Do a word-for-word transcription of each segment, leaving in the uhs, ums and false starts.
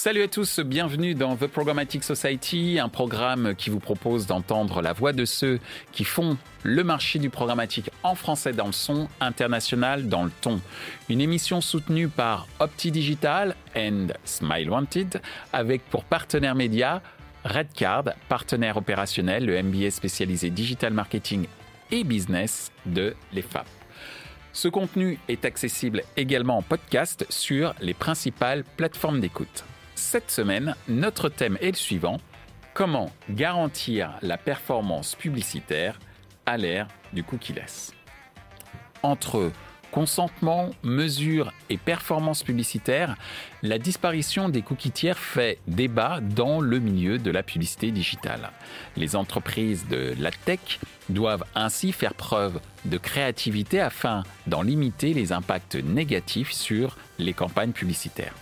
Salut à tous, bienvenue dans The Programmatic Society, un programme qui vous propose d'entendre la voix de ceux qui font le marché du programmatique en français dans le son, international dans le ton. Une émission soutenue par Opti Digital and Smile Wanted, avec pour partenaire média Redcard, partenaire opérationnel, le M B A spécialisé Digital Marketing et Business de l'E F A P. Ce contenu est accessible également en podcast sur les principales plateformes d'écoute. Cette semaine, notre thème est le suivant : comment garantir la performance publicitaire à l'ère du cookieless ? Entre consentement, mesure et performance publicitaire, la disparition des cookies tiers fait débat dans le milieu de la publicité digitale. Les entreprises de l'adtech doivent ainsi faire preuve de créativité afin d'en limiter les impacts négatifs sur les campagnes publicitaires.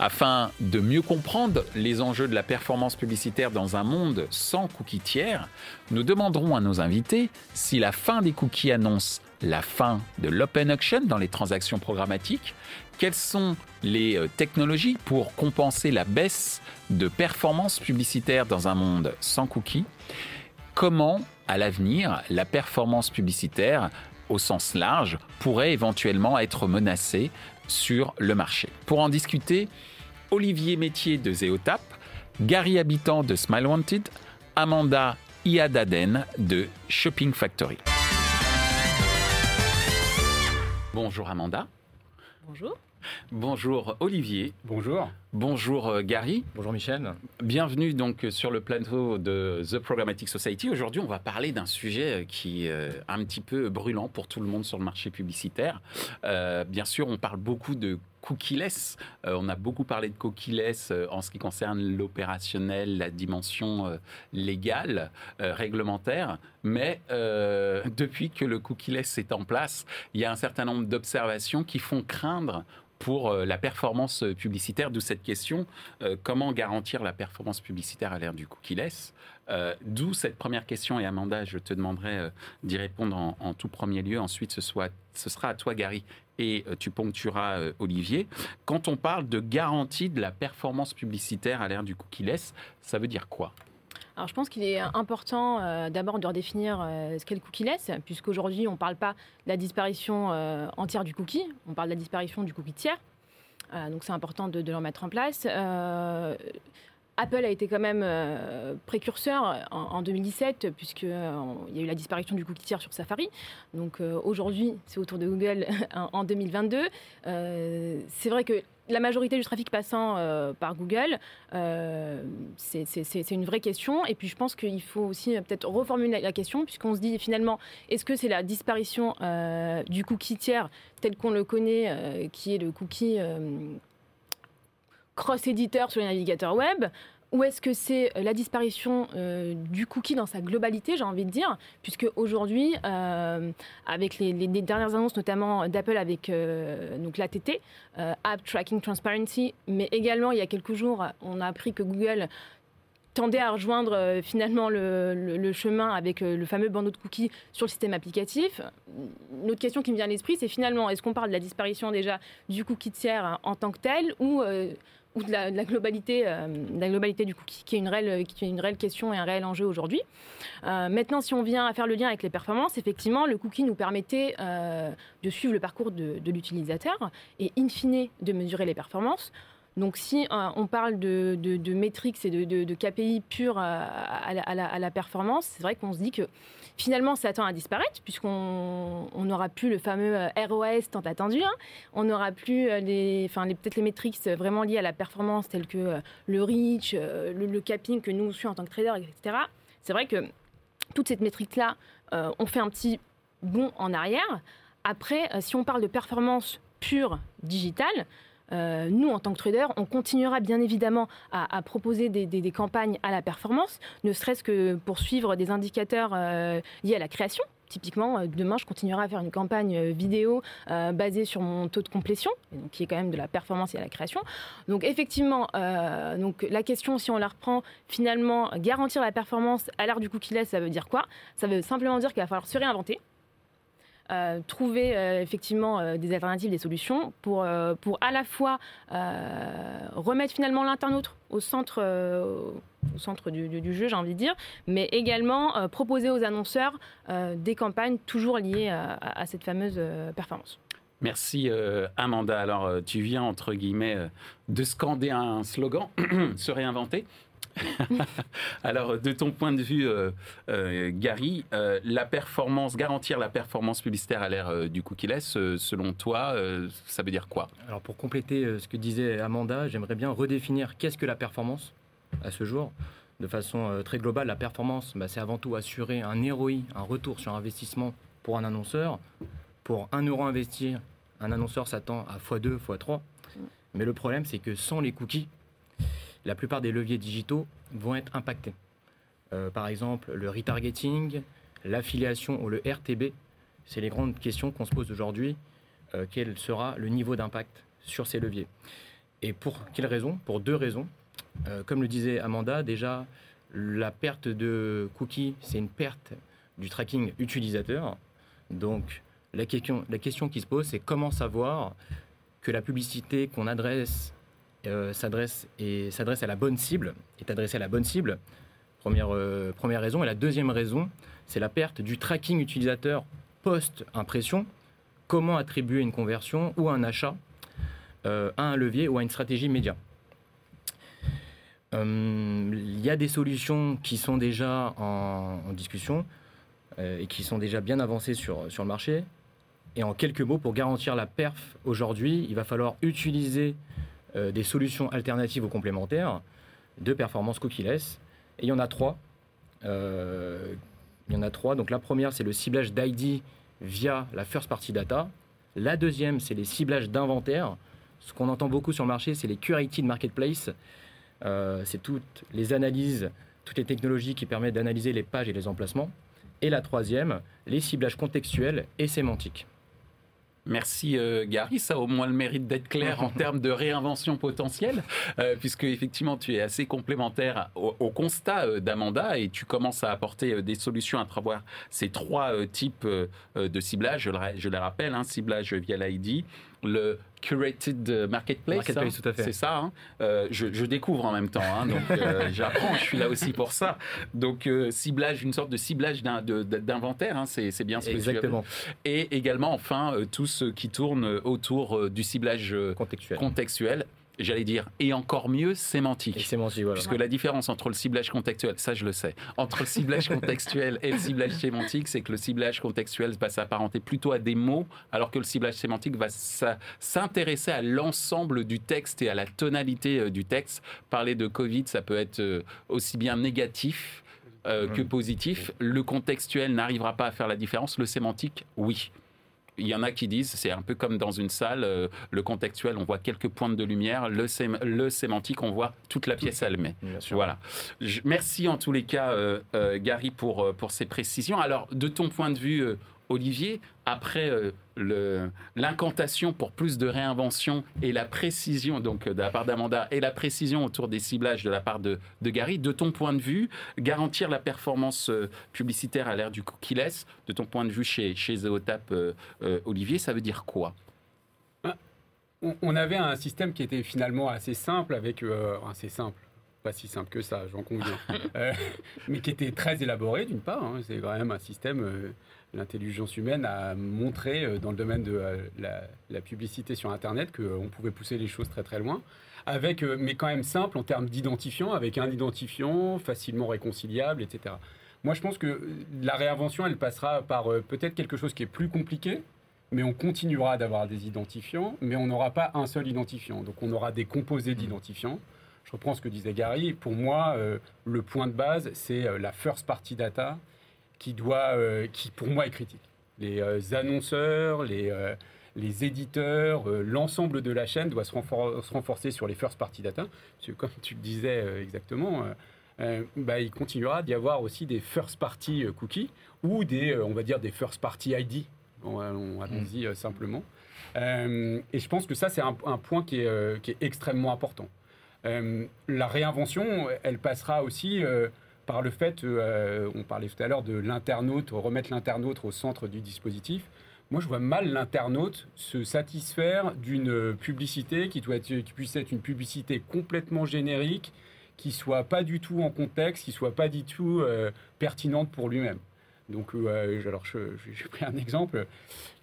Afin de mieux comprendre les enjeux de la performance publicitaire dans un monde sans cookies tiers, nous demanderons à nos invités si la fin des cookies annonce la fin de l'open auction dans les transactions programmatiques, quelles sont les technologies pour compenser la baisse de performance publicitaire dans un monde sans cookies, comment, à l'avenir, la performance publicitaire, au sens large, pourrait éventuellement être menacée sur le marché. Pour en discuter, Olivier Métier de Zeotap, Gary Abitan de Smile Wanted, Amanda Ihaddadene de Shopper Factory. Bonjour Amanda. Bonjour. Bonjour Olivier. Bonjour. Bonjour Gary. Bonjour Michel. Bienvenue donc sur le plateau de The Programmatic Society. Aujourd'hui, on va parler d'un sujet qui est un petit peu brûlant pour tout le monde sur le marché publicitaire. Euh, bien sûr, on parle beaucoup de cookieless. Euh, on a beaucoup parlé de cookieless euh, en ce qui concerne l'opérationnel, la dimension euh, légale, euh, réglementaire. Mais euh, depuis que le cookieless est en place, il y a un certain nombre d'observations qui font craindre pour euh, la performance publicitaire. D'où cette question, euh, comment garantir la performance publicitaire à l'ère du cookieless ? Euh, d'où cette première question, et Amanda, je te demanderai euh, d'y répondre en, en tout premier lieu. Ensuite, ce, soit, ce sera à toi, Gary, et euh, tu ponctueras, euh, Olivier. Quand on parle de garantie de la performance publicitaire à l'ère du cookieless, ça veut dire quoi ? Alors, je pense qu'il est important euh, d'abord de redéfinir euh, ce qu'est le cookieless, puisqu'aujourd'hui, on ne parle pas de la disparition euh, entière du cookie, on parle de la disparition du cookie tiers. Euh, donc, c'est important de, de le mettre en place. Euh, Apple a été quand même euh, précurseur en, en deux mille dix-sept, puisqu'il euh, y a eu la disparition du cookie tiers sur Safari. Donc euh, aujourd'hui, c'est au tour de Google en deux mille vingt-deux. Euh, c'est vrai que la majorité du trafic passant euh, par Google, euh, c'est, c'est, c'est une vraie question. Et puis je pense qu'il faut aussi euh, peut-être reformuler la question, puisqu'on se dit finalement, est-ce que c'est la disparition euh, du cookie tiers tel qu'on le connaît, euh, qui est le cookie euh, cross-éditeur sur les navigateurs web, ou est-ce que c'est la disparition euh, du cookie dans sa globalité, j'ai envie de dire, puisque aujourd'hui, euh, avec les, les dernières annonces, notamment d'Apple avec euh, donc l'A T T, euh, App Tracking Transparency, mais également il y a quelques jours, on a appris que Google tendait à rejoindre euh, finalement le, le, le chemin avec euh, le fameux bandeau de cookies sur le système applicatif. Une autre question qui me vient à l'esprit, c'est finalement, est-ce qu'on parle de la disparition déjà du cookie tiers hein, en tant que tel, ou euh, ou de la, de la globalité, euh, de la globalité du cookie, qui est une réelle, qui est une réelle question et un réel enjeu aujourd'hui. Euh, maintenant, si on vient à faire le lien avec les performances, effectivement, le cookie nous permettait euh, de suivre le parcours de, de l'utilisateur et, in fine, de mesurer les performances. Donc, si euh, on parle de, de, de métriques et de, de, de K P I purs à, à, à, la, à la performance, c'est vrai qu'on se dit que finalement, ça tend à disparaître, puisqu'on n'aura plus le fameux R O S tant attendu. Hein. On n'aura plus les, enfin, les, peut-être les métriques vraiment liées à la performance, telles que le reach, le, le capping que nous, on suit en tant que trader, et cetera. C'est vrai que toute cette métrique-là, euh, on fait un petit bond en arrière. Après, si on parle de performance pure digitale, Euh, nous, en tant que traders, on continuera bien évidemment à, à proposer des, des, des campagnes à la performance, ne serait-ce que pour suivre des indicateurs euh, liés à la création. Typiquement, demain, je continuerai à faire une campagne vidéo euh, basée sur mon taux de complétion, donc qui est quand même de la performance et à la création. Donc, effectivement, euh, donc, la question, si on la reprend, finalement, garantir la performance à l'ère du cookieless, ça veut dire quoi ? Ça veut simplement dire qu'il va falloir se réinventer. euh, trouver euh, effectivement euh, des alternatives, des solutions pour, euh, pour à la fois euh, remettre finalement l'internaute au centre, euh, au centre du, du, du jeu, j'ai envie de dire, mais également euh, proposer aux annonceurs euh, des campagnes toujours liées à, à, à cette fameuse euh, performance. Merci euh, Amanda. Alors euh, tu viens entre guillemets euh, de scander un slogan, se réinventer. Alors de ton point de vue euh, euh, Gary, euh, la performance, garantir la performance publicitaire à l'ère euh, du cookieless, euh, selon toi, euh, ça veut dire quoi ? Alors pour compléter euh, ce que disait Amanda, j'aimerais bien redéfinir qu'est-ce que la performance à ce jour. De façon euh, très globale, la performance, bah, c'est avant tout assurer un R O I, un retour sur investissement pour un annonceur. Pour un euro investi, un annonceur s'attend à fois deux, fois trois. Mais le problème, c'est que sans les cookies, la plupart des leviers digitaux vont être impactés. Euh, par exemple, le retargeting, l'affiliation ou le R T B, c'est les grandes questions qu'on se pose aujourd'hui. Euh, quel sera le niveau d'impact sur ces leviers ? Et pour quelles raisons ? Pour deux raisons. Euh, comme le disait Amanda, déjà, la perte de cookies, c'est une perte du tracking utilisateur. Donc, La question, la question qui se pose, c'est comment savoir que la publicité qu'on adresse, euh, s'adresse, et, s'adresse à la bonne cible, est adressée à la bonne cible. Première, euh, première raison. Et la deuxième raison, c'est la perte du tracking utilisateur post-impression. Comment attribuer une conversion ou un achat euh, à un levier ou à une stratégie média. Euh, il y a des solutions qui sont déjà en, en discussion et qui sont déjà bien avancées sur, sur le marché. Et en quelques mots, pour garantir la perf aujourd'hui, il va falloir utiliser euh, des solutions alternatives ou complémentaires de performance cookieless. Et il y en a trois. Euh, il y en a trois. Donc la première, c'est le ciblage d'I D via la first party data. La deuxième, c'est les ciblages d'inventaire. Ce qu'on entend beaucoup sur le marché, c'est les curated marketplace. Euh, c'est toutes les analyses, toutes les technologies qui permettent d'analyser les pages et les emplacements. Et la troisième, les ciblages contextuels et sémantiques. Merci euh, Gary, ça a au moins le mérite d'être clair en termes de réinvention potentielle, euh, puisque effectivement tu es assez complémentaire au, au constat euh, d'Amanda et tu commences à apporter euh, des solutions à travers ces trois euh, types euh, de ciblage, je le, je les rappelle, hein, ciblage via l'I D, le curated marketplace, marketplace hein, tout à fait. C'est ça, hein, euh, je, je découvre en même temps, hein, donc euh, j'apprends, je suis là aussi pour ça, donc euh, ciblage, une sorte de ciblage d'un, de, d'inventaire, hein, c'est, c'est bien ce que tu as. Exactement. Et également enfin euh, tout ce qui tourne autour euh, du ciblage euh, contextuel. contextuel. J'allais dire, et encore mieux, sémantique. sémantique voilà. Puisque la différence entre le ciblage contextuel, ça je le sais, entre le ciblage contextuel et le ciblage sémantique, c'est que le ciblage contextuel va s'apparenter plutôt à des mots, alors que le ciblage sémantique va s'intéresser à l'ensemble du texte et à la tonalité du texte. Parler de Covid, ça peut être aussi bien négatif euh, que positif. Le contextuel n'arrivera pas à faire la différence, le sémantique, oui. Il y en a qui disent, c'est un peu comme dans une salle, euh, le contextuel, on voit quelques pointes de lumière, le, sém- le sémantique, on voit toute la pièce allumée. Voilà. Je, merci en tous les cas, euh, euh, Gary, pour, pour ces précisions. Alors, de ton point de vue, euh, Olivier, après euh, le, l'incantation pour plus de réinvention et la précision, donc de la part d'Amanda, et la précision autour des ciblages de la part de, de Gary, de ton point de vue, garantir la performance euh, publicitaire à l'ère du cookieless, de ton point de vue chez, chez Zeotap, euh, euh, Olivier, ça veut dire quoi ? on, on avait un système qui était finalement assez simple, avec euh, assez simple. Pas si simple que ça, j'en conviens, euh, mais qui était très élaboré d'une part. Hein, c'est quand même un système, euh, l'intelligence humaine a montré euh, dans le domaine de euh, la, la publicité sur Internet qu'on euh, pouvait pousser les choses très très loin, avec, euh, mais quand même simple en termes d'identifiant, avec un identifiant facilement réconciliable, et cetera. Moi je pense que la réinvention elle passera par euh, peut-être quelque chose qui est plus compliqué, mais on continuera d'avoir des identifiants, mais on n'aura pas un seul identifiant, donc on aura des composés d'identifiants. Je reprends ce que disait Gary. Pour moi, euh, le point de base, c'est euh, la first party data qui, doit, euh, qui pour moi, est critique. Les euh, annonceurs, les, euh, les éditeurs, euh, l'ensemble de la chaîne doit se, renfor- se renforcer sur les first party data. Parce que comme tu le disais euh, exactement, euh, euh, bah, il continuera d'y avoir aussi des first party euh, cookies ou des, euh, on va dire, des first party I D. Bon, on, on, allons-y euh, simplement. Euh, et je pense que ça, c'est un, un point qui est, euh, qui est extrêmement important. Euh, la réinvention, elle passera aussi euh, par le fait, euh, on parlait tout à l'heure de l'internaute, remettre l'internaute au centre du dispositif. moi, je vois mal l'internaute se satisfaire d'une publicité qui, doit être, qui puisse être une publicité complètement générique, qui ne soit pas du tout en contexte, qui ne soit pas du tout euh, pertinente pour lui-même. Donc, euh, alors, je, je, j'ai pris un exemple.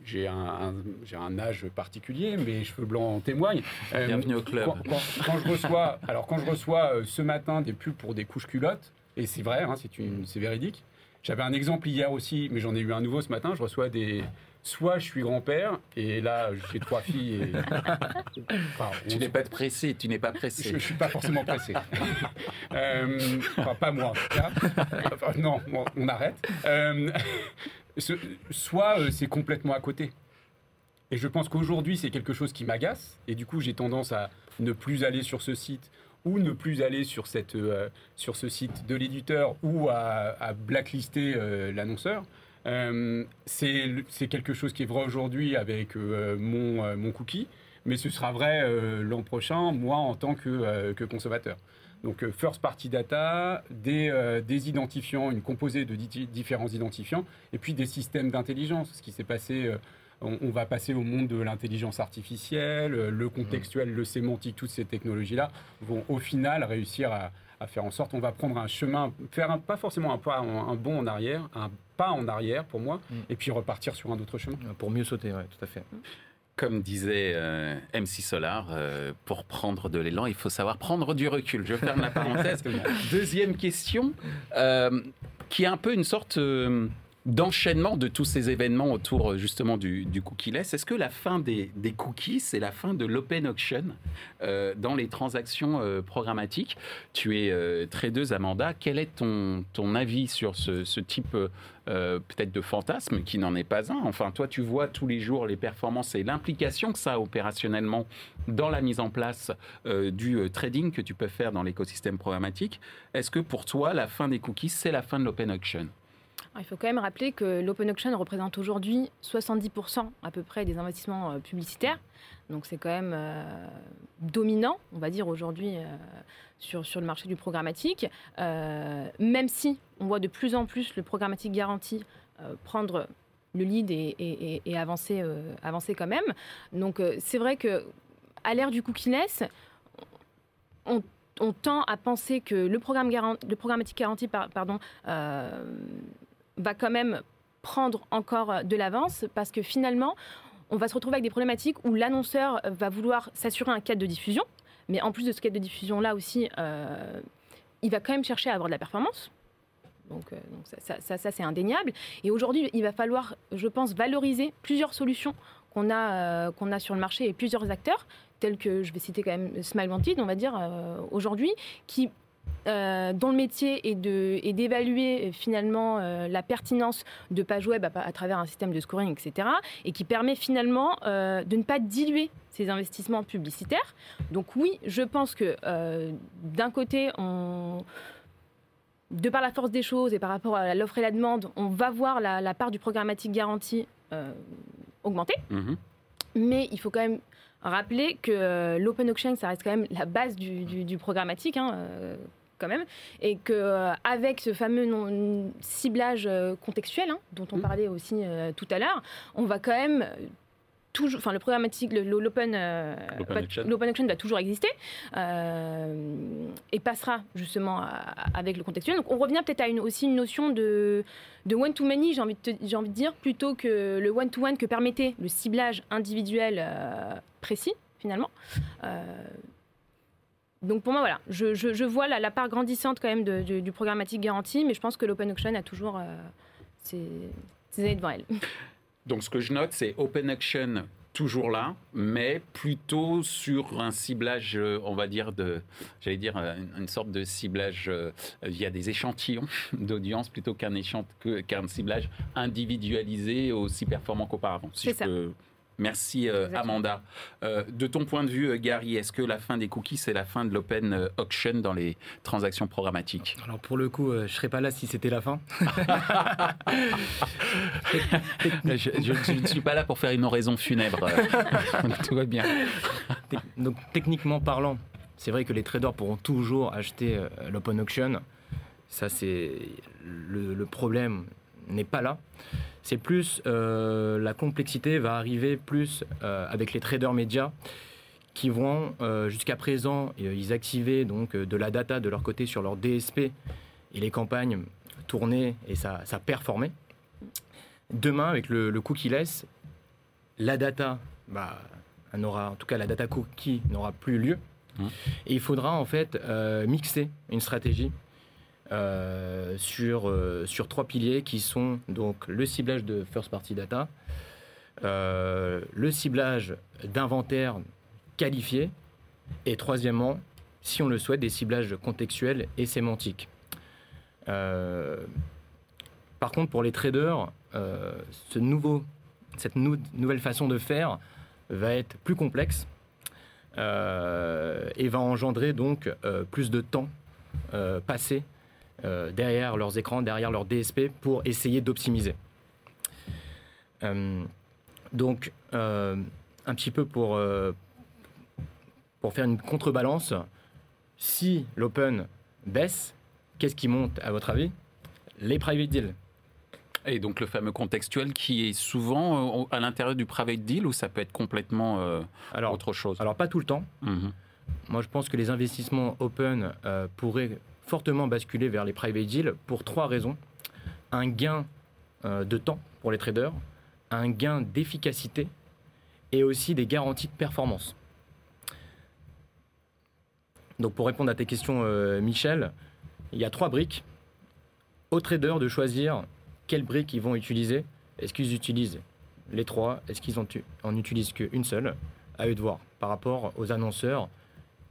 J'ai un, un, j'ai un âge particulier, mes cheveux blancs en témoignent. Euh, Bienvenue au club. Quand, quand, quand je reçois, alors, quand je reçois euh, ce matin des pubs pour des couches culottes, et c'est vrai, hein, c'est, une, c'est véridique. J'avais un exemple hier aussi, mais j'en ai eu un nouveau ce matin. Je reçois des... Soit je suis grand-père, et là, j'ai trois filles. Et... Enfin, on... Tu n'es pas pressé, tu n'es pas pressé. Je ne suis pas forcément pressé. euh, enfin, pas moi, en tout cas. Enfin, non, on arrête. Euh, ce, soit euh, c'est complètement à côté. Et je pense qu'aujourd'hui, c'est quelque chose qui m'agace. Et du coup, j'ai tendance à ne plus aller sur ce site... ou ne plus aller sur, cette, euh, sur ce site de l'éditeur ou à, à blacklister euh, l'annonceur. Euh, c'est, c'est quelque chose qui est vrai aujourd'hui avec euh, mon, euh, mon cookie, mais ce sera vrai euh, l'an prochain, moi, en tant que, euh, que consommateur. Donc, first party data, des, euh, des identifiants, une composée de di- différents identifiants, et puis des systèmes d'intelligence, ce qui s'est passé... Euh, on va passer au monde de l'intelligence artificielle, le contextuel, le sémantique, toutes ces technologies-là vont au final réussir à, à faire en sorte, on va prendre un chemin, faire un, pas forcément un, pas, un, un bond en arrière, un pas en arrière pour moi, mm. et puis repartir sur un autre chemin. Pour mieux sauter, oui, tout à fait. Comme disait euh, M C Solar, euh, pour prendre de l'élan, il faut savoir prendre du recul. Je ferme la parenthèse. Deuxième question, euh, qui est un peu une sorte... Euh, d'enchaînement de tous ces événements autour justement du, du cookieless. Est-ce que la fin des, des cookies, c'est la fin de l'open auction euh, dans les transactions euh, programmatiques? Tu es euh, tradeuse, Amanda. Quel est ton, ton avis sur ce, ce type euh, peut-être de fantasme qui n'en est pas un? Enfin, toi, tu vois tous les jours les performances et l'implication que ça a opérationnellement dans la mise en place euh, du euh, trading que tu peux faire dans l'écosystème programmatique. Est-ce que pour toi, la fin des cookies, c'est la fin de l'open auction? Il faut quand même rappeler que l'open auction représente aujourd'hui soixante-dix pour cent à peu près des investissements publicitaires. Donc c'est quand même euh, dominant, on va dire, aujourd'hui euh, sur, sur le marché du programmatique. Euh, même si on voit de plus en plus le programmatique garanti euh, prendre le lead et, et, et avancer, euh, avancer quand même. Donc euh, c'est vrai qu'à l'ère du cookieless, on On tend à penser que le programme garanti, le programmatique garanti, par, pardon, euh, va quand même prendre encore de l'avance parce que finalement, on va se retrouver avec des problématiques où l'annonceur va vouloir s'assurer un cadre de diffusion, mais en plus de ce cadre de diffusion-là aussi, euh, il va quand même chercher à avoir de la performance. Donc, euh, donc ça, ça, ça, ça, c'est indéniable. Et aujourd'hui, il va falloir, je pense, valoriser plusieurs solutions qu'on a, euh, qu'on a sur le marché et plusieurs acteurs, tels que, je vais citer quand même Smile Wanted, on va dire, euh, aujourd'hui, qui, euh, dont le métier est, de, est d'évaluer finalement euh, la pertinence de pages web à, à travers un système de scoring, et cetera, et qui permet finalement euh, de ne pas diluer ces investissements publicitaires. Donc oui, je pense que euh, d'un côté, on... de par la force des choses et par rapport à l'offre et la demande, on va voir la, la part du programmatique garantie euh, augmenter. Mmh. Mais il faut quand même rappeler que euh, l'open auction, ça reste quand même la base du, du, du programmatique, hein, euh, quand même. Et qu'avec euh, ce fameux non, ciblage euh, contextuel, hein, dont on mmh. parlait aussi euh, tout à l'heure, on va quand même... Euh, Toujours, enfin, le programmatique, le, l'open, euh, l'open, auction. l'open auction va toujours exister euh, et passera justement à, à, avec le contextuel. Donc on revient peut-être à une, aussi une notion de, de one-to-many, j'ai envie de, te, j'ai envie de dire, plutôt que le one-to-one que permettait le ciblage individuel euh, précis, finalement. Euh, donc pour moi, voilà, je, je, je vois la, la part grandissante quand même de, de, du programmatique garanti, mais je pense que l'open auction a toujours euh, ses, ses années devant elle. Donc, ce que je note, c'est open auction toujours là, mais plutôt sur un ciblage, on va dire, de, j'allais dire, une sorte de ciblage via des échantillons d'audience plutôt qu'un, échant... qu'un ciblage individualisé aussi performant qu'auparavant. Si c'est je ça. Peux... Merci euh, Amanda. Euh, de ton point de vue, euh, Gary, est-ce que la fin des cookies, c'est la fin de l'open auction dans les transactions programmatiques? Alors pour le coup, euh, je ne serais pas là si c'était la fin. je, je, je ne suis pas là pour faire une oraison funèbre. Tout va bien. Donc techniquement parlant, c'est vrai que les traders pourront toujours acheter euh, l'open auction. Ça, c'est le, le problème n'est pas là. c'est plus euh, la complexité va arriver plus euh, avec les traders médias qui vont euh, jusqu'à présent euh, ils activaient donc euh, de la data de leur côté sur leur D S P et les campagnes tournaient et ça, ça performait. Demain avec le, le cookieless, la data bah, n'aura, en tout cas la data cookie n'aura plus lieu. Et il faudra en fait euh, mixer une stratégie euh, sur, euh, sur trois piliers qui sont donc le ciblage de first party data, euh, le ciblage d'inventaire qualifié et troisièmement, si on le souhaite, des ciblages contextuels et sémantiques. Euh, par contre, pour les traders, euh, ce nouveau, cette nou- nouvelle façon de faire va être plus complexe. Euh, et va engendrer donc euh, plus de temps euh, passé euh, derrière leurs écrans, derrière leur D S P pour essayer d'optimiser. Euh, donc euh, un petit peu pour, euh, pour faire une contrebalance, si l'open baisse, qu'est-ce qui monte à votre avis ? Les private deals. Et donc le fameux contextuel qui est souvent à l'intérieur du private deal ou ça peut être complètement euh, alors, autre chose ? Alors pas tout le temps. Mmh. Moi je pense que les investissements open euh, pourraient fortement basculer vers les private deals pour trois raisons. Un gain euh, de temps pour les traders, un gain d'efficacité et aussi des garanties de performance. Donc pour répondre à tes questions euh, Michel, il y a trois briques. Aux traders de choisir quelles briques ils vont utiliser ? Est-ce qu'ils utilisent les trois ? Est-ce qu'ils en, tu- en utilisent qu'une seule ? À eux de voir, par rapport aux annonceurs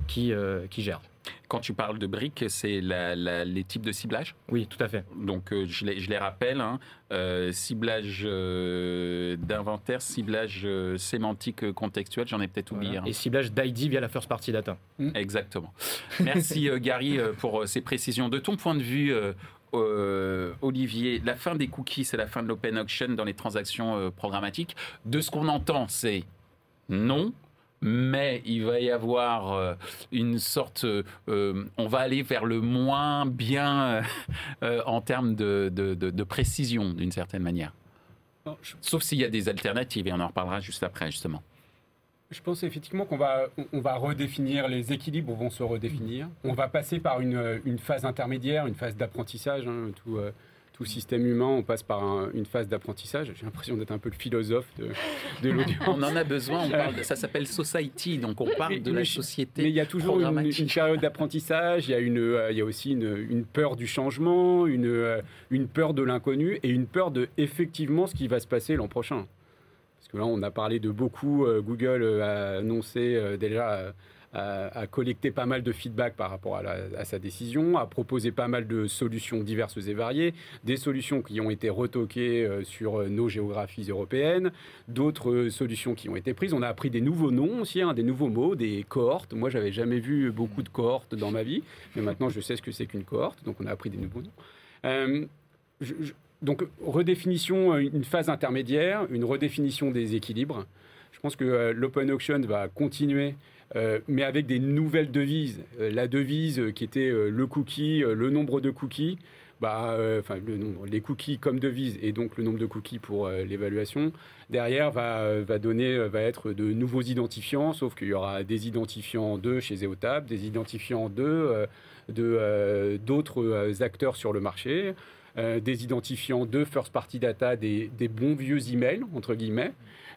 qui, euh, qui gèrent. Quand tu parles de briques, c'est la, la, les types de ciblage ? Oui, tout à fait. Donc, euh, je, les, je les rappelle, hein, euh, ciblage euh, d'inventaire, ciblage euh, sémantique contextuel, j'en ai peut-être voilà. oublié. Hein. Et ciblage d'I D via la first party data. Mmh. Exactement. Merci euh, Gary euh, pour euh, ces précisions. De ton point de vue, euh, Euh, Olivier, la fin des cookies, c'est la fin de l'open auction dans les transactions euh, programmatiques. De ce qu'on entend, c'est non, mais il va y avoir euh, une sorte... Euh, on va aller vers le moins bien euh, en termes de, de, de, de précision, d'une certaine manière. Non, je... Sauf s'il y a des alternatives, et on en reparlera juste après, justement. Je pense effectivement qu'on va, on va redéfinir, les équilibres vont se redéfinir. On va passer par une, une phase intermédiaire, une phase d'apprentissage. Hein, tout, euh, tout système humain, on passe par un, une phase d'apprentissage. J'ai l'impression d'être un peu le philosophe de, de l'audience. On en a besoin, on parle de, ça s'appelle society, donc on parle mais, de mais, la société. Mais il y a toujours une, une période d'apprentissage, il y a, une, euh, il y a aussi une, une peur du changement, une, euh, une peur de l'inconnu et une peur de effectivement ce qui va se passer l'an prochain. Parce que là, on a parlé de beaucoup. Euh, Google a annoncé euh, déjà, euh, a, a collecté pas mal de feedback par rapport à, la, à sa décision, a proposé pas mal de solutions diverses et variées, des solutions qui ont été retoquées euh, sur nos géographies européennes, d'autres euh, solutions qui ont été prises. On a appris des nouveaux noms aussi, hein, des nouveaux mots, des cohortes. Moi, j'avais jamais vu beaucoup de cohortes dans ma vie, mais maintenant, je sais ce que c'est qu'une cohorte. Donc, on a appris des nouveaux noms. Euh, je, je, Donc, redéfinition, une phase intermédiaire, une redéfinition des équilibres. Je pense que euh, l'open auction va continuer, euh, mais avec des nouvelles devises. Euh, la devise euh, qui était euh, le cookie, euh, le nombre de cookies, bah, euh, enfin, le nombre, les cookies comme devise et donc le nombre de cookies pour euh, l'évaluation, derrière va, va, donner, va être de nouveaux identifiants, sauf qu'il y aura des identifiants de chez Zeotap, des identifiants de, euh, de, euh, d'autres acteurs sur le marché. Euh, des identifiants de first party data, des, des bons vieux emails, entre guillemets.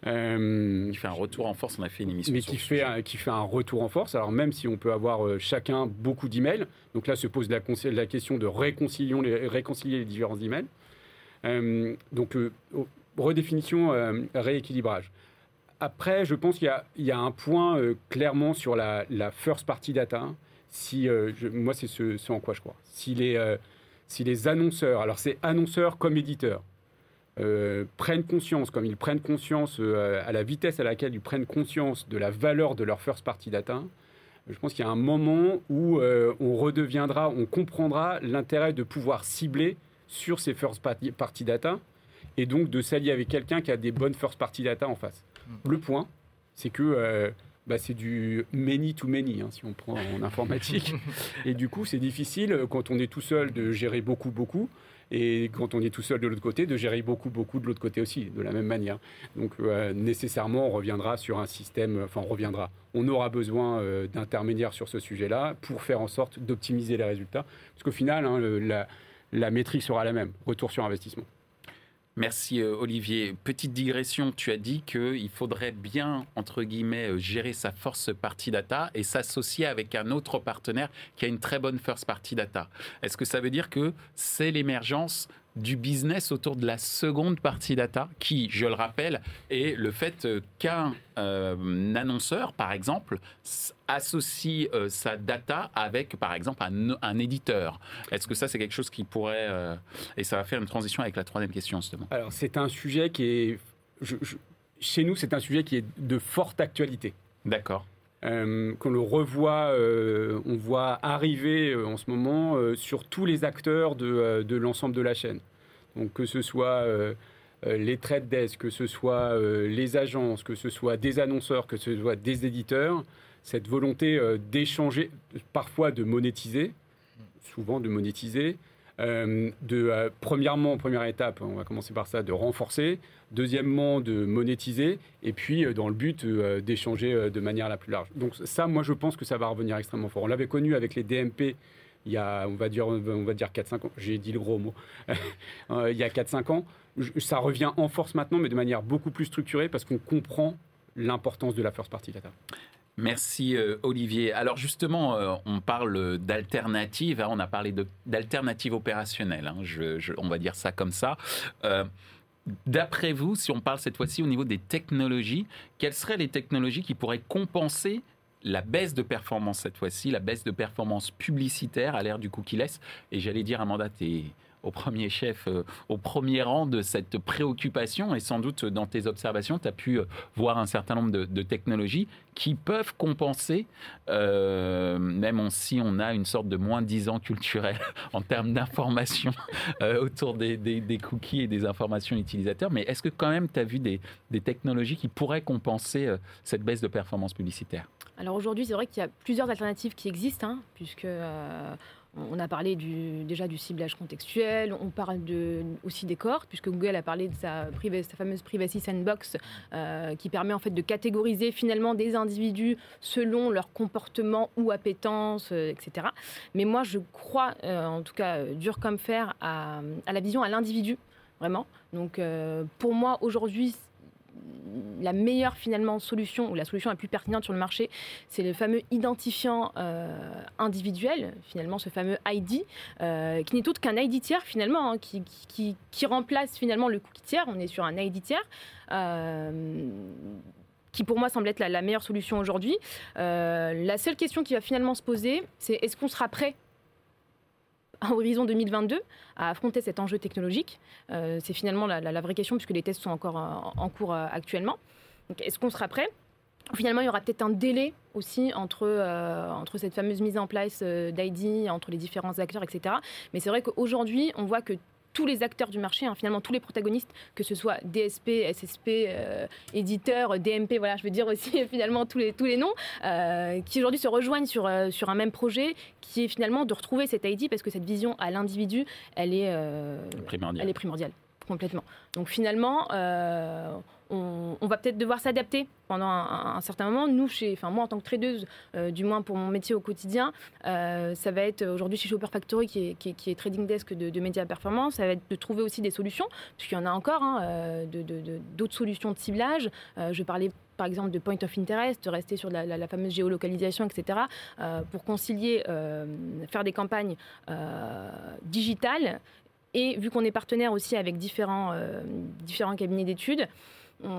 Euh, qui fait un retour en force, on a fait une émission. Mais qui fait, un, qui fait un retour en force, alors même si on peut avoir euh, chacun beaucoup d'emails, donc là se pose la, la question de réconcilier les, réconcilier les différents emails. Euh, donc euh, redéfinition, euh, rééquilibrage. Après, je pense qu'il y a, il y a un point euh, clairement sur la, la first party data. Si, euh, je, moi, c'est ce, ce en quoi je crois. Si les... Euh, Si les annonceurs, alors c'est annonceurs comme éditeurs, euh, prennent conscience, comme ils prennent conscience euh, à la vitesse à laquelle ils prennent conscience de la valeur de leur first party data, je pense qu'il y a un moment où euh, on redeviendra, on comprendra l'intérêt de pouvoir cibler sur ces first party data et donc de s'allier avec quelqu'un qui a des bonnes first party data en face. Le point, c'est que... Euh, Bah, c'est du many to many, hein, si on prend en informatique. Et du coup, c'est difficile, quand on est tout seul, de gérer beaucoup, beaucoup. et quand on est tout seul de l'autre côté, de gérer beaucoup, beaucoup de l'autre côté aussi, de la même manière. Donc euh, nécessairement, on reviendra sur un système, enfin on reviendra, on aura besoin euh, d'intermédiaires sur ce sujet-là pour faire en sorte d'optimiser les résultats, parce qu'au final, hein, le, la, la métrique sera la même, retour sur investissement. Merci Olivier. Petite digression, tu as dit qu'il faudrait bien, entre guillemets, gérer sa first party data et s'associer avec un autre partenaire qui a une très bonne first party data. Est-ce que ça veut dire que c'est l'émergence du business autour de la seconde partie data qui, je le rappelle, est le fait qu'un euh, annonceur, par exemple, associe euh, sa data avec, par exemple, un, un éditeur. Est-ce que ça, c'est quelque chose qui pourrait... Euh, et ça va faire une transition avec la troisième question, justement. Alors, c'est un sujet qui est... Je, je, chez nous, c'est un sujet qui est de forte actualité. D'accord. Euh, qu'on le revoit, euh, on voit arriver euh, en ce moment euh, sur tous les acteurs de, euh, de l'ensemble de la chaîne. Donc que ce soit euh, les trade desks, que ce soit euh, les agences, que ce soit des annonceurs, que ce soit des éditeurs, cette volonté euh, d'échanger, parfois de monétiser, souvent de monétiser, euh, de euh, premièrement, première étape, on va commencer par ça, de renforcer. Deuxièmement, de monétiser, et puis euh, dans le but euh, d'échanger euh, de manière la plus large. Donc ça, moi, je pense que ça va revenir extrêmement fort. On l'avait connu avec les D M P il y a, on va dire, on va dire quatre à cinq ans. J'ai dit le gros mot. Il y a quatre à cinq ans. Je, ça revient en force maintenant, mais de manière beaucoup plus structurée, parce qu'on comprend l'importance de la first party data. Merci euh, Olivier. Alors justement, euh, on parle d'alternatives. Hein, on a parlé de, d'alternatives opérationnelles. Hein, je, je, on va dire ça comme ça. Euh, D'après vous, si on parle cette fois-ci au niveau des technologies, quelles seraient les technologies qui pourraient compenser la baisse de performance cette fois-ci, la baisse de performance publicitaire à l'ère du cookieless? Et j'allais dire, Amanda, tu es au premier chef, euh, au premier rang de cette préoccupation, et sans doute dans tes observations, tu as pu voir un certain nombre de, de technologies qui peuvent compenser, euh, même on, si on a une sorte de moins-disant culturel en termes d'informations euh, autour des, des, des cookies et des informations utilisateurs. Mais est-ce que quand même tu as vu des, des technologies qui pourraient compenser euh, cette baisse de performance publicitaire? Alors aujourd'hui, c'est vrai qu'il y a plusieurs alternatives qui existent, hein, puisque... Euh, on a parlé du, déjà du ciblage contextuel, on parle de, aussi des cohortes, puisque Google a parlé de sa, privé, sa fameuse Privacy Sandbox, euh, qui permet en fait de catégoriser finalement des individus selon leur comportement ou appétence, euh, et cetera. Mais moi, je crois, euh, en tout cas dur comme fer, à, à la vision à l'individu, vraiment. Donc euh, pour moi, aujourd'hui, la meilleure finalement solution, ou la solution la plus pertinente sur le marché, c'est le fameux identifiant euh, individuel, finalement ce fameux I D, euh, qui n'est autre qu'un I D tiers finalement, hein, qui, qui, qui remplace finalement le cookie tiers. On est sur un I D tiers, euh, qui pour moi semble être la, la meilleure solution aujourd'hui. Euh, la seule question qui va finalement se poser, c'est est-ce qu'on sera prêt à horizon deux mille vingt-deux, à affronter cet enjeu technologique. Euh, c'est finalement la, la, la vraie question, puisque les tests sont encore en, en cours euh, actuellement. Donc, est-ce qu'on sera prêt ? Finalement, il y aura peut-être un délai aussi entre, euh, entre cette fameuse mise en place euh, d'I D, entre les différents acteurs, et cetera. Mais c'est vrai qu'aujourd'hui, on voit que tous les acteurs du marché, hein, finalement tous les protagonistes, que ce soit D S P, S S P, euh, éditeurs, D M P, voilà, je veux dire aussi finalement tous les, tous les noms, euh, qui aujourd'hui se rejoignent sur, euh, sur un même projet, qui est finalement de retrouver cet I D, parce que cette vision à l'individu, elle est, euh, primordiale. Elle est primordiale, complètement. Donc finalement, euh, on, on va peut-être devoir s'adapter pendant un, un certain moment. Nous, chez, enfin, moi en tant que tradeuse, euh, du moins pour mon métier au quotidien, euh, ça va être aujourd'hui chez Shopper Factory, qui est, qui est, qui est trading desk de, de médias performance, ça va être de trouver aussi des solutions, puisqu'il y en a encore, hein, de, de, de, d'autres solutions de ciblage. Euh, je parlais par exemple de point of interest, de rester sur la, la, la fameuse géolocalisation, et cetera, euh, pour concilier, euh, faire des campagnes euh, digitales. Et vu qu'on est partenaire aussi avec différents, euh, différents cabinets d'études,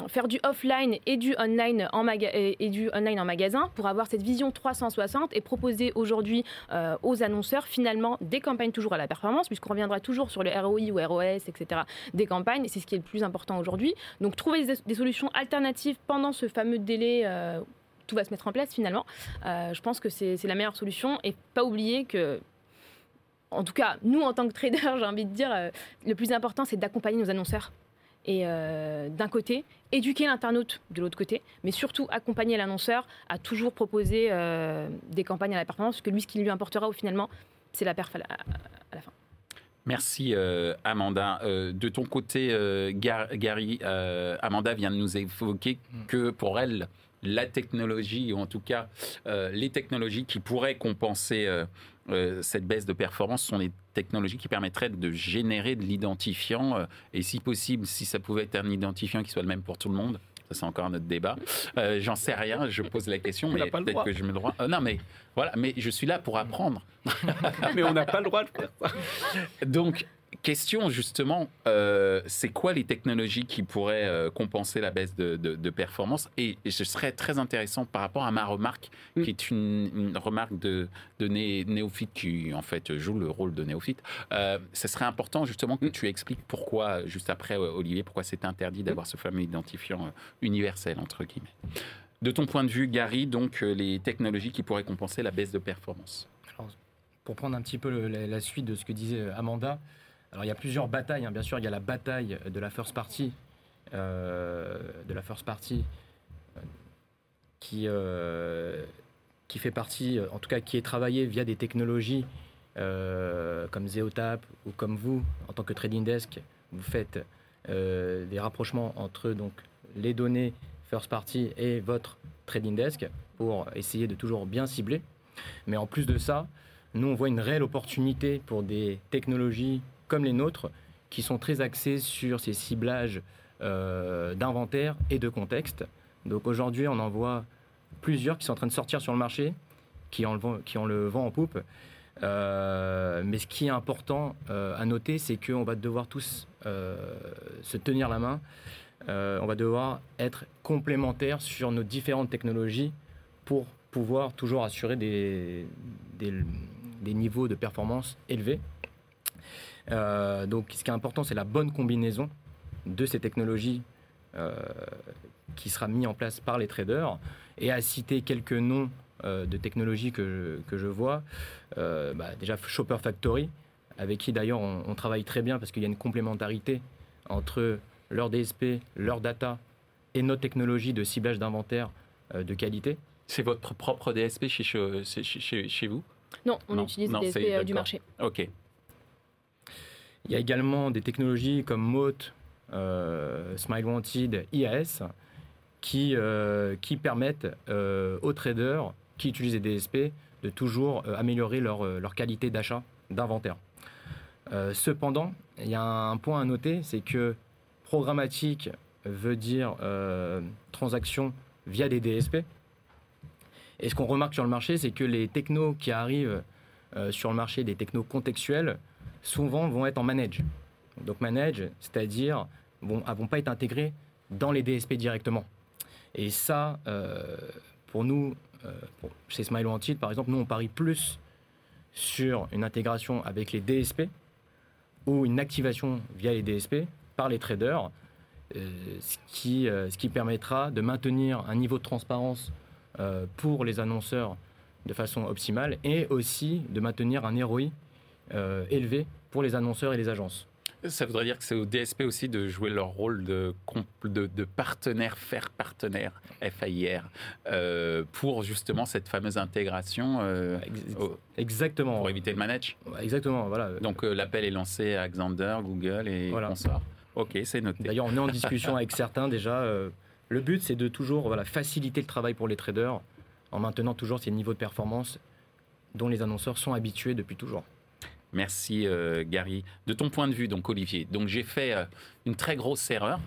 faire du offline et du online en maga- et du online en magasin pour avoir cette vision trois cent soixante et proposer aujourd'hui euh, aux annonceurs finalement des campagnes toujours à la performance, puisqu'on reviendra toujours sur le R O I ou R O S, et cetera, des campagnes, c'est ce qui est le plus important aujourd'hui. Donc trouver des, des solutions alternatives pendant ce fameux délai euh, où tout va se mettre en place finalement, euh, je pense que c'est, c'est la meilleure solution, et pas oublier que, en tout cas, nous, en tant que traders, j'ai envie de dire, euh, le plus important, c'est d'accompagner nos annonceurs. Et euh, d'un côté, éduquer l'internaute de l'autre côté, mais surtout accompagner l'annonceur à toujours proposer euh, des campagnes à la performance, parce que lui, ce qui lui importera, finalement, c'est la perf à la, à la fin. Merci euh, Amanda. Euh, de ton côté, euh, Gar- Gary, euh, Amanda vient de nous évoquer que pour elle, la technologie, ou en tout cas euh, les technologies qui pourraient compenser euh, euh, cette baisse de performance sont des technologies qui permettraient de générer de l'identifiant euh, et si possible, si ça pouvait être un identifiant qui soit le même pour tout le monde. Ça, c'est encore notre débat. Euh, j'en sais rien, je pose la question, on mais peut-être droit. que je me droit. Euh, non, mais voilà, mais je suis là pour apprendre. Mais on n'a pas le droit de faire ça. Donc, question justement, euh, c'est quoi les technologies qui pourraient euh, compenser la baisse de, de, de performance ? Et ce serait très intéressant par rapport à ma remarque, mm. qui est une, une remarque de, de né, néophyte qui, en fait, joue le rôle de néophyte. Euh, ce serait important justement que mm. tu expliques pourquoi, juste après, Olivier, pourquoi c'est interdit d'avoir mm. ce fameux identifiant universel, entre guillemets. De ton point de vue, Gary, donc, les technologies qui pourraient compenser la baisse de performance. Alors, pour prendre un petit peu le, la, la suite de ce que disait Amanda, alors il y a plusieurs batailles, hein. Bien sûr il y a la bataille de la first party, euh, de la first party euh, qui, euh, qui fait partie, en tout cas qui est travaillée via des technologies euh, comme Zeotap ou comme vous, en tant que trading desk, vous faites euh, des rapprochements entre donc, les données first party et votre trading desk pour essayer de toujours bien cibler. Mais en plus de ça, nous on voit une réelle opportunité pour des technologies comme les nôtres, qui sont très axés sur ces ciblages euh, d'inventaire et de contexte. Donc aujourd'hui, on en voit plusieurs qui sont en train de sortir sur le marché, qui ont le vent, qui ont le vent en poupe. Euh, mais ce qui est important euh, à noter, c'est qu'on va devoir tous euh, se tenir la main. Euh, on va devoir être complémentaires sur nos différentes technologies pour pouvoir toujours assurer des, des, des niveaux de performance élevés. Euh, donc, ce qui est important, c'est la bonne combinaison de ces technologies euh, qui sera mise en place par les traders. Et à citer quelques noms euh, de technologies que je, que je vois, euh, bah, déjà Shopper Factory, avec qui d'ailleurs on, on travaille très bien parce qu'il y a une complémentarité entre leur D S P, leur data et notre technologie de ciblage d'inventaire euh, de qualité. C'est votre propre D S P chez, chez, chez, chez vous ? Non, on non, utilise non, le D S P euh, du marché. Ok. Il y a également des technologies comme Moat, euh, Smile Wanted, I A S, qui, euh, qui permettent euh, aux traders qui utilisent les D S P de toujours euh, améliorer leur, leur qualité d'achat, d'inventaire. Euh, cependant, il y a un point à noter, c'est que programmatique veut dire euh, transaction via des D S P. Et ce qu'on remarque sur le marché, c'est que les technos qui arrivent euh, sur le marché, des technos contextuels, souvent vont être en manage. Donc manage, c'est-à-dire vont, vont pas être intégrés dans les D S P directement. Et ça, euh, pour nous, euh, pour, chez Smile Wanted, par exemple, nous on parie plus sur une intégration avec les D S P ou une activation via les D S P par les traders, euh, ce, qui, euh, ce qui permettra de maintenir un niveau de transparence euh, pour les annonceurs de façon optimale et aussi de maintenir un R O I Euh, élevé pour les annonceurs et les agences. Ça voudrait dire que c'est au D S P aussi de jouer leur rôle de, de, de partenaire, faire partenaire, F A I R, euh, pour justement cette fameuse intégration. Euh, Exactement. Pour éviter le manage. Exactement, voilà. Donc euh, l'appel est lancé à Xander, Google et voilà. Consorts. Ok, c'est noté. D'ailleurs, on est en discussion avec certains déjà. Euh, le but, c'est de toujours voilà, faciliter le travail pour les traders en maintenant toujours ces niveaux de performance dont les annonceurs sont habitués depuis toujours. Merci euh, Gary. De ton point de vue, donc Olivier, donc j'ai fait euh, une très grosse erreur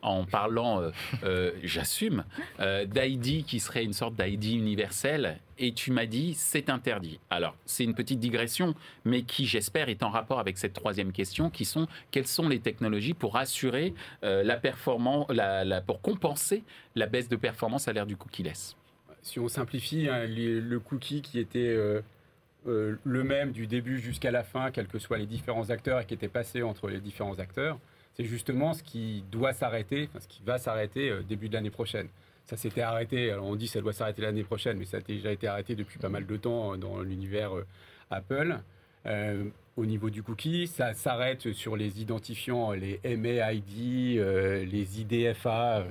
en parlant, euh, euh, j'assume, euh, d'I D qui serait une sorte d'I D universel et tu m'as dit c'est interdit. Alors c'est une petite digression mais qui j'espère est en rapport avec cette troisième question qui sont quelles sont les technologies pour assurer euh, la performance, la, la, pour compenser la baisse de performance à l'ère du cookieless. Si on simplifie hein, les, le cookie qui était... Euh... Euh, le même du début jusqu'à la fin, quels que soient les différents acteurs et qui était passé entre les différents acteurs, c'est justement ce qui doit s'arrêter, enfin, ce qui va s'arrêter euh, début de l'année prochaine. Ça s'était arrêté, alors on dit que ça doit s'arrêter l'année prochaine, mais ça a déjà été arrêté depuis pas mal de temps euh, dans l'univers euh, Apple. Euh, au niveau du cookie, ça s'arrête sur les identifiants, les M A I D, euh, les I D F A, euh,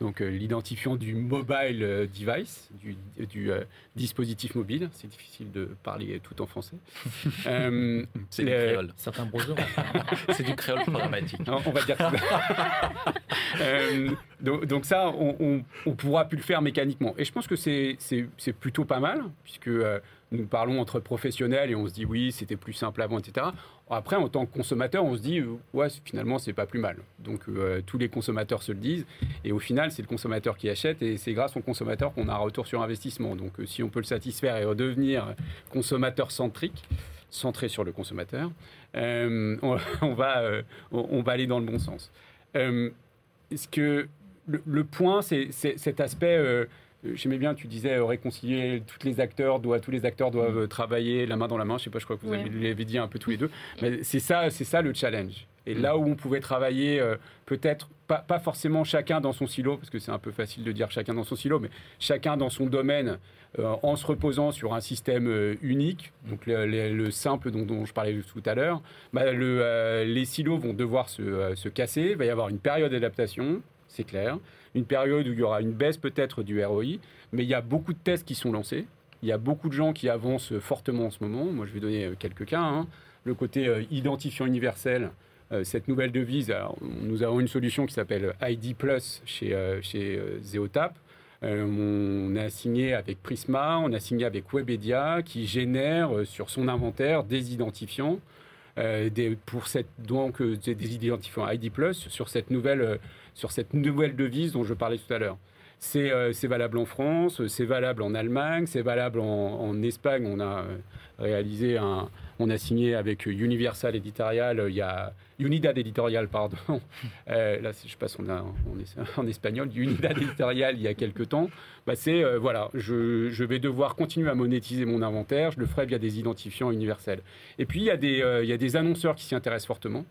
donc euh, l'identifiant du mobile device, du, du euh, dispositif mobile. C'est difficile de parler tout en français. Euh, c'est les... du créole. Certains browsers, c'est du créole programmatique. On va dire ça. euh, donc, donc ça, on, on, on pourra plus le faire mécaniquement. Et je pense que c'est, c'est, c'est plutôt pas mal, puisque... Euh, nous parlons entre professionnels et on se dit oui, c'était plus simple avant, et cetera. Après, en tant que consommateur, on se dit ouais, finalement, c'est pas plus mal. Donc, euh, tous les consommateurs se le disent. Et au final, c'est le consommateur qui achète et c'est grâce au consommateur qu'on a un retour sur investissement. Donc, euh, si on peut le satisfaire et redevenir consommateur centrique, centré sur le consommateur, euh, on, on, va, euh, on va aller dans le bon sens. Euh, est-ce que le, le point, c'est, c'est cet aspect... Euh, J'aimais bien, tu disais euh, réconcilier tous les acteurs, doit, tous les acteurs doivent euh, travailler la main dans la main. Je sais pas, je crois que vous ouais. avez, l'avez dit un peu tous les deux. Mais c'est ça, c'est ça le challenge. Et là où on pouvait travailler, euh, peut-être pas, pas forcément chacun dans son silo, parce que c'est un peu facile de dire chacun dans son silo, mais chacun dans son domaine, euh, en se reposant sur un système euh, unique, donc le, le, le simple dont, dont je parlais tout à l'heure, bah, le, euh, les silos vont devoir se, euh, se casser. Il va y avoir une période d'adaptation, c'est clair. Une période où il y aura une baisse peut-être du R O I, mais il y a beaucoup de tests qui sont lancés. Il y a beaucoup de gens qui avancent fortement en ce moment. Moi, je vais donner quelques cas. Hein. Le côté euh, identifiant universel, euh, cette nouvelle devise. Alors, nous avons une solution qui s'appelle I D Plus chez, euh, chez euh, Zeotap. Euh, on a signé avec Prisma, on a signé avec Webedia, qui génère euh, sur son inventaire des identifiants, euh, des, pour cette, donc, euh, des identifiants I D Plus sur cette nouvelle... Euh, sur cette nouvelle devise dont je parlais tout à l'heure. C'est, euh, c'est valable en France, c'est valable en Allemagne, c'est valable en, en Espagne. On a réalisé un... On a signé avec Universal Editorial, il y a... Unidad Editorial, pardon. Euh, là, je passe en, en, en espagnol. Unidad Editorial, il y a quelques temps. Bah, c'est, euh, voilà, je, je vais devoir continuer à monétiser mon inventaire. Je le ferai via des identifiants universels. Et puis, il y a des, euh, il y a des annonceurs qui s'y intéressent fortement.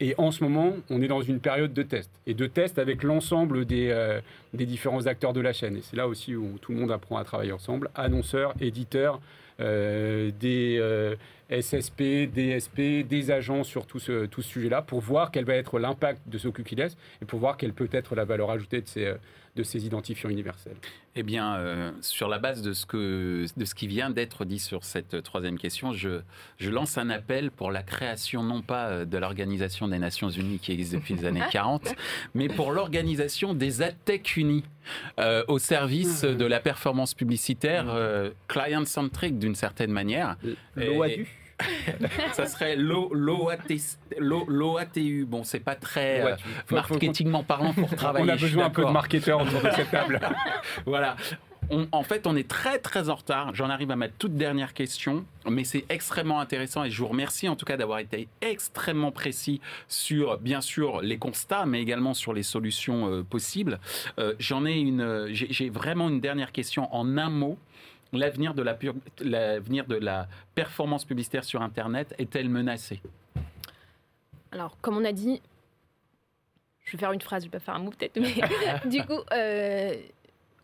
Et en ce moment, on est dans une période de test. Et de test avec l'ensemble des, euh, des différents acteurs de la chaîne. Et c'est là aussi où tout le monde apprend à travailler ensemble. Annonceurs, éditeurs, euh, des euh, S S P, D S P, des agents sur tout ce, tout ce sujet-là, pour voir quel va être l'impact de ce cookieless et pour voir quelle peut être la valeur ajoutée de ces, de ces identifiants universels. Eh bien, euh, sur la base de ce, que, de ce qui vient d'être dit sur cette troisième question, je, je lance un appel pour la création, non pas de l'Organisation des Nations Unies qui existe depuis les années quarante, mais pour l'organisation des adtech unis, euh, au service de la performance publicitaire euh, client-centrique d'une certaine manière. L'O A D U. Ça serait l'O A T U. Bon, c'est pas très euh, marketingement parlant pour travailler. On a besoin un peu de marketeurs autour de cette table. Voilà. On, en fait, on est très, très en retard. J'en arrive à ma toute dernière question, mais c'est extrêmement intéressant et je vous remercie en tout cas d'avoir été extrêmement précis sur, bien sûr, les constats, mais également sur les solutions euh, possibles. Euh, j'en ai une, j'ai, j'ai vraiment une dernière question en un mot. L'avenir de la, pur... L'avenir de la performance publicitaire sur Internet est-elle menacée ? Alors, comme on a dit, je vais faire une phrase, je vais pas faire un mot peut-être, mais du coup, euh,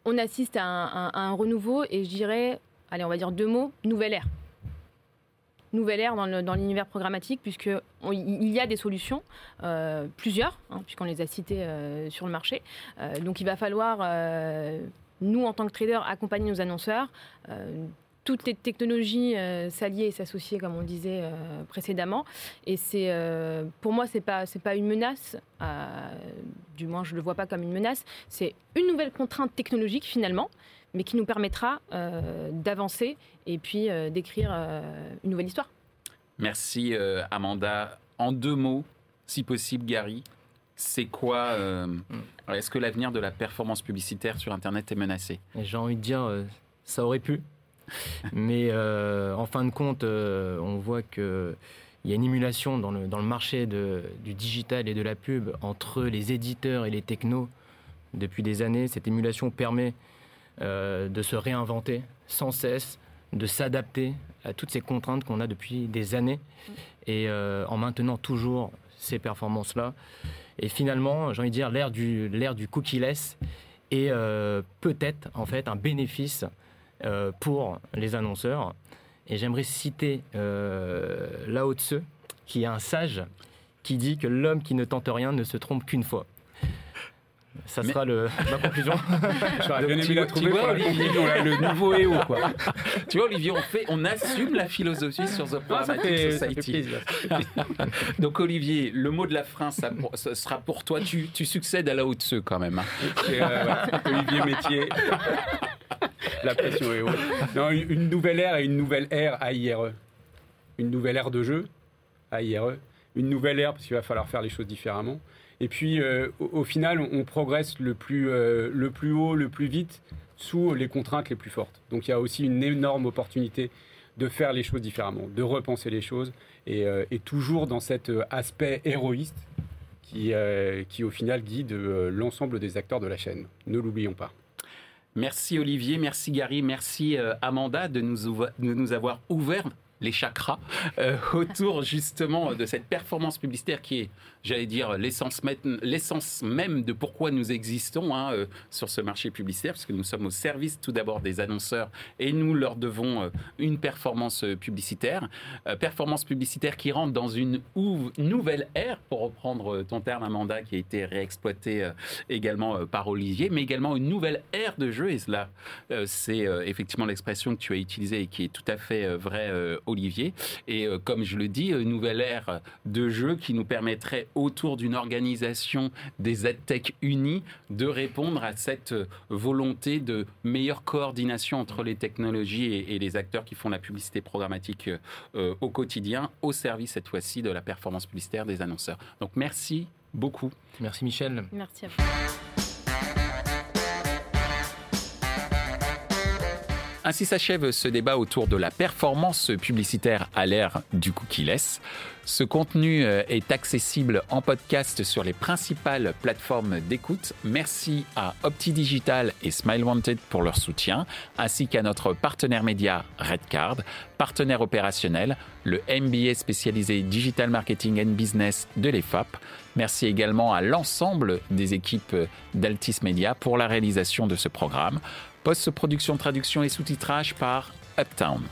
on assiste à un, à, à un renouveau et je dirais, allez, on va dire deux mots, nouvelle ère. Nouvelle ère dans, le, dans l'univers programmatique, puisqu'il y a des solutions, euh, plusieurs, hein, puisqu'on les a citées euh, sur le marché. Euh, donc, il va falloir... Euh, nous, en tant que traders, accompagner nos annonceurs. Euh, toutes les technologies euh, s'allient et s'associent, comme on disait euh, précédemment. Et c'est, euh, pour moi, c'est pas, c'est pas une menace. Euh, du moins, je le vois pas comme une menace. C'est une nouvelle contrainte technologique, finalement, mais qui nous permettra euh, d'avancer et puis euh, d'écrire euh, une nouvelle histoire. Merci, euh, Amanda. En deux mots, si possible, Gary. C'est quoi euh, est-ce que l'avenir de la performance publicitaire sur Internet est menacé ? J'ai envie de dire, euh, ça aurait pu. Mais euh, en fin de compte, euh, on voit qu'il y a une émulation dans le, dans le marché de, du digital et de la pub entre les éditeurs et les technos. Depuis des années, cette émulation permet euh, de se réinventer sans cesse, de s'adapter à toutes ces contraintes qu'on a depuis des années et euh, en maintenant toujours ces performances-là. Et finalement, j'ai envie de dire, l'ère du, l'ère du cookieless est euh, peut-être en fait, un bénéfice euh, pour les annonceurs Et j'aimerais citer euh, Lao Tzu, qui est un sage, qui dit que l'homme qui ne tente rien ne se trompe qu'une fois. Ça sera le, ma conclusion. J'aurais bien aimé la trouver pour la conclusion, là, le nouveau E O, quoi. Tu vois, Olivier, on, fait, on assume la philosophie sur The Programmatic Society. Donc, Olivier, le mot de la fin, ça, ça sera pour toi. Tu, tu succèdes à Lao Tzu, quand même. Et euh, Olivier Métier. La pression E O. Non, une nouvelle ère et une nouvelle ère A I R E. Une nouvelle ère de jeu A I R E. Une nouvelle ère, parce qu'il va falloir faire les choses différemment. Et puis, euh, au, au final, on progresse le plus, euh, le plus haut, le plus vite, sous les contraintes les plus fortes. Donc, il y a aussi une énorme opportunité de faire les choses différemment, de repenser les choses, et, euh, et toujours dans cet aspect héroïste qui, euh, qui au final, guide euh, l'ensemble des acteurs de la chaîne. Ne l'oublions pas. Merci Olivier, merci Gary, merci euh, Amanda de nous, ouv- de nous avoir ouvert les chakras, euh, autour justement de cette performance publicitaire qui est, j'allais dire, l'essence même, l'essence même de pourquoi nous existons hein, euh, sur ce marché publicitaire, parce que nous sommes au service tout d'abord des annonceurs et nous leur devons euh, une performance publicitaire. Euh, performance publicitaire qui rentre dans une ouv- nouvelle ère, pour reprendre ton terme, Amanda, qui a été réexploité euh, également euh, par Olivier, mais également une nouvelle ère de jeu. Et cela, euh, c'est euh, effectivement l'expression que tu as utilisée et qui est tout à fait euh, vraie euh, Olivier, et euh, comme je le dis, une nouvelle ère de jeu qui nous permettrait, autour d'une organisation des adtech unis, de répondre à cette euh, volonté de meilleure coordination entre les technologies et, et les acteurs qui font la publicité programmatique euh, au quotidien, au service cette fois-ci de la performance publicitaire des annonceurs. Donc merci beaucoup. Merci Michel. Merci à vous. Ainsi s'achève ce débat autour de la performance publicitaire à l'ère du cookieless. Ce contenu est accessible en podcast sur les principales plateformes d'écoute. Merci à Opti Digital et Smile Wanted pour leur soutien, ainsi qu'à notre partenaire média Redcard, partenaire opérationnel, le M B A spécialisé Digital Marketing and Business de l'E F A P. Merci également à l'ensemble des équipes d'Altis Media pour la réalisation de ce programme. Post-production, traduction et sous-titrage par Uptown.